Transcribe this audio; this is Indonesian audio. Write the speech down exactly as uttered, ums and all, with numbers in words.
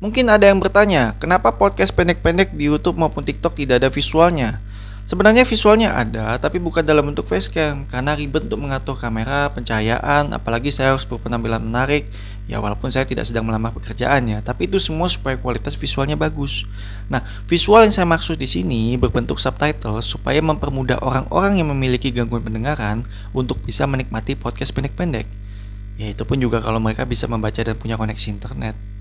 Mungkin ada yang bertanya, kenapa podcast pendek-pendek di YouTube maupun TikTok tidak ada visualnya? Sebenarnya visualnya ada, tapi bukan dalam bentuk facecam, karena ribet untuk mengatur kamera, pencahayaan, apalagi saya harus berpenampilan menarik. Ya walaupun saya tidak sedang melamar pekerjaannya, tapi itu semua supaya kualitas visualnya bagus. Nah, visual yang saya maksud di sini berbentuk subtitle supaya mempermudah orang-orang yang memiliki gangguan pendengaran untuk bisa menikmati podcast pendek-pendek. Ya itu pun juga kalau mereka bisa membaca dan punya koneksi internet.